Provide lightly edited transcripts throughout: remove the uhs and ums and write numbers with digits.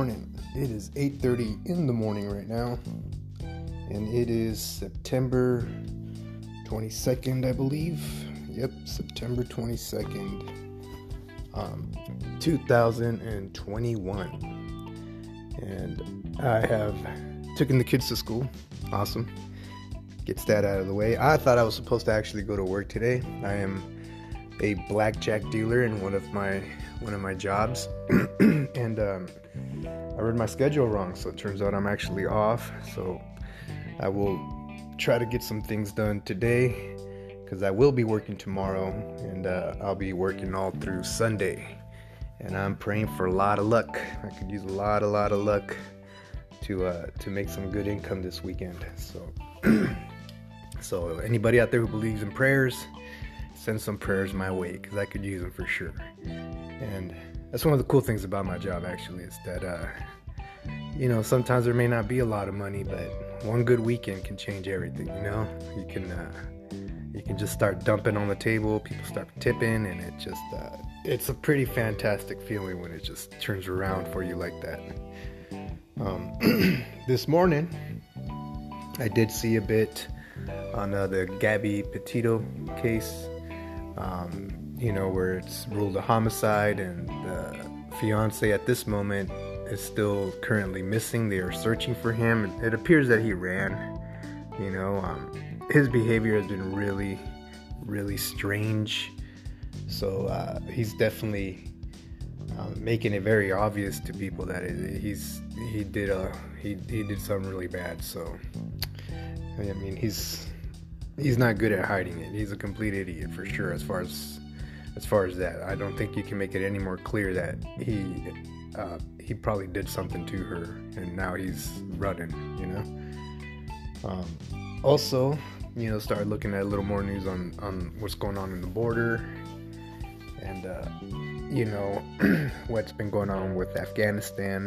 morning. It is 8:30 in the morning right now, and it is September 22nd, I believe. Yep, September 22nd, 2021, and I have taken the kids to school. Awesome. Gets that out of the way. I thought I was supposed to actually go to work today. I am a blackjack dealer in one of my jobs, and I read my schedule wrong, so it turns out I'm actually off. So I will try to get some things done today, because I will be working tomorrow, and I'll be working all through Sunday. And I'm praying for a lot of luck. I could use a lot of luck to make some good income this weekend. So anybody out there who believes in prayers, send some prayers my way, because I could use them for sure. And that's one of the cool things about my job, actually, is that, sometimes there may not be a lot of money, but one good weekend can change everything, You can just start dumping on the table, people start tipping, and it just, it's a pretty fantastic feeling when it just turns around for you like that. This morning, I did see a bit on the Gabby Petito case, where it's ruled a homicide, and the fiance at this moment is still currently missing. They are searching for him. It appears that he ran. His behavior has been really, really strange. So he's definitely making it very obvious to people that he did something really bad. So I mean, he's not good at hiding it. He's a complete idiot for sure. As far as that, I don't think you can make it any more clear that he probably did something to her, and now he's running. Also, started looking at a little more news on what's going on in the border, and what's been going on with Afghanistan,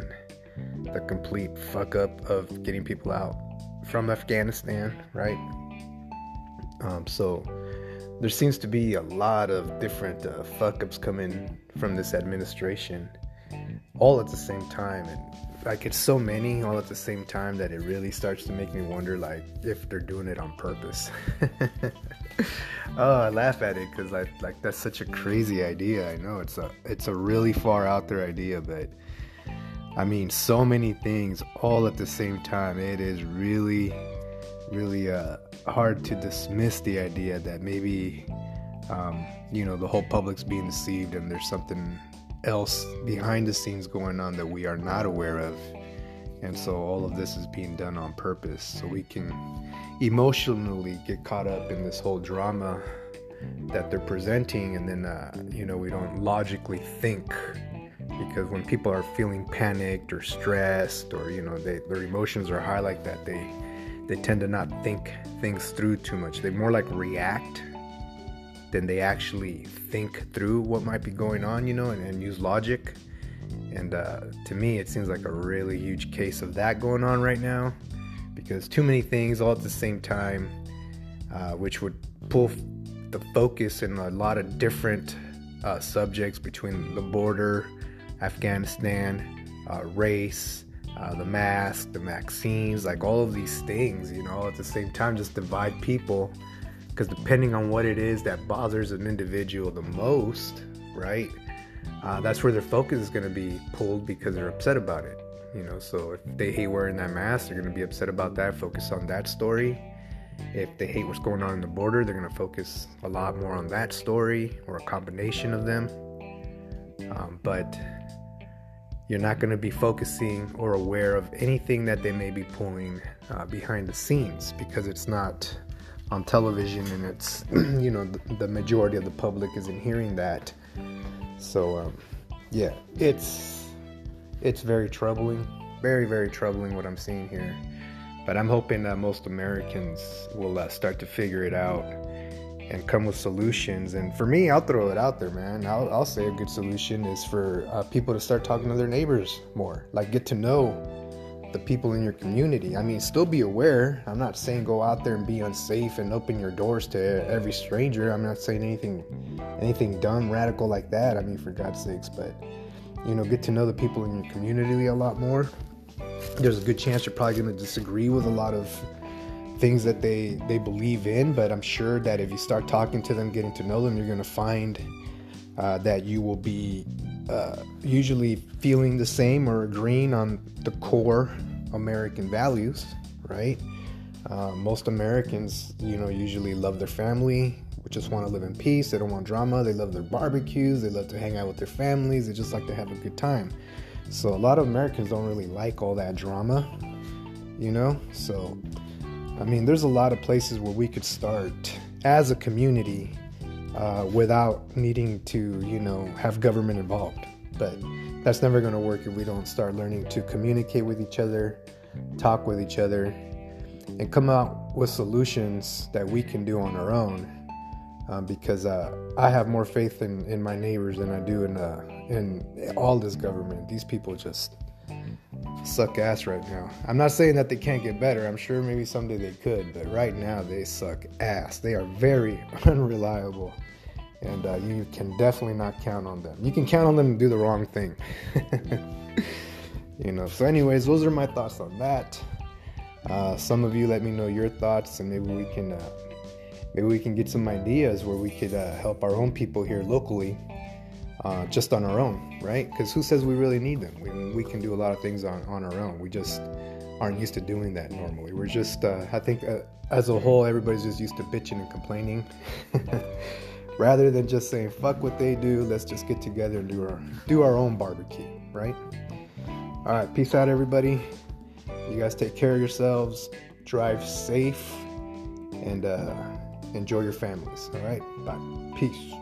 the complete fuck up of getting people out from Afghanistan, right? So there seems to be a lot of different fuck-ups coming from this administration all at the same time, and it's so many all at the same time that it really starts to make me wonder, if they're doing it on purpose. I laugh at it, because that's such a crazy idea. I know it's a really far out there idea, but I mean, so many things all at the same time. It is really, really hard to dismiss the idea that maybe, the whole public's being deceived, and there's something else behind the scenes going on that we are not aware of. And so all of this is being done on purpose, so we can emotionally get caught up in this whole drama that they're presenting. And then, we don't logically think. Because when people are feeling panicked or stressed, or their emotions are high like that, they tend to not think things through too much. They more react than they actually think through what might be going on, and use logic. And to me, it seems like a really huge case of that going on right now, because too many things all at the same time, which would pull the focus in a lot of different subjects, between the border, Afghanistan, race, the mask, the vaccines, all of these things, all at the same time, just divide people. Because depending on what it is that bothers an individual the most, right, that's where their focus is going to be pulled, because they're upset about it, So if they hate wearing that mask, they're going to be upset about that, focus on that story. If they hate what's going on in the border, they're going to focus a lot more on that story, or a combination of them. But you're not going to be focusing or aware of anything that they may be pulling behind the scenes, because it's not on television, and it's, the majority of the public isn't hearing that. So, it's very troubling, very, very troubling what I'm seeing here. But I'm hoping that most Americans will start to figure it out and come with solutions. And for me, I'll throw it out there, man. I'll say a good solution is for people to start talking to their neighbors more. Get to know the people in your community. I mean, still be aware. I'm not saying go out there and be unsafe and open your doors to every stranger. I'm not saying anything dumb, radical like that. I mean, for God's sakes. But you know, get to know the people in your community a lot more. There's a good chance you're probably going to disagree with a lot of things that they believe in, but I'm sure that if you start talking to them, getting to know them, you're going to find that you will be usually feeling the same or agreeing on the core American values, right? Most Americans, you know, usually love their family, just want to live in peace. They don't want drama. They love their barbecues. They love to hang out with their families. They just like to have a good time. So a lot of Americans don't really like all that drama, you know? So, I mean, there's a lot of places where we could start as a community without needing to, you know, have government involved. But that's never going to work if we don't start learning to communicate with each other, talk with each other, and come out with solutions that we can do on our own. Because I have more faith in my neighbors than I do in all this government. These people just suck ass right now. I'm not saying that they can't get better. I'm sure maybe someday they could, but right now they suck ass. They are very unreliable, and you can definitely not count on them. You can count on them to do the wrong thing. You know. So anyways, those are my thoughts on that. Some of you let me know your thoughts, and maybe we can... Maybe we can get some ideas where we could help our own people here locally, just on our own, right? Because who says we really need them? We can do a lot of things on our own. We just aren't used to doing that normally. We're just, I think, as a whole, everybody's just used to bitching and complaining. Rather than just saying, fuck what they do, let's just get together and do our own barbecue, right? All right, peace out, everybody. You guys take care of yourselves. Drive safe. And... enjoy your families. All right. Bye. Peace.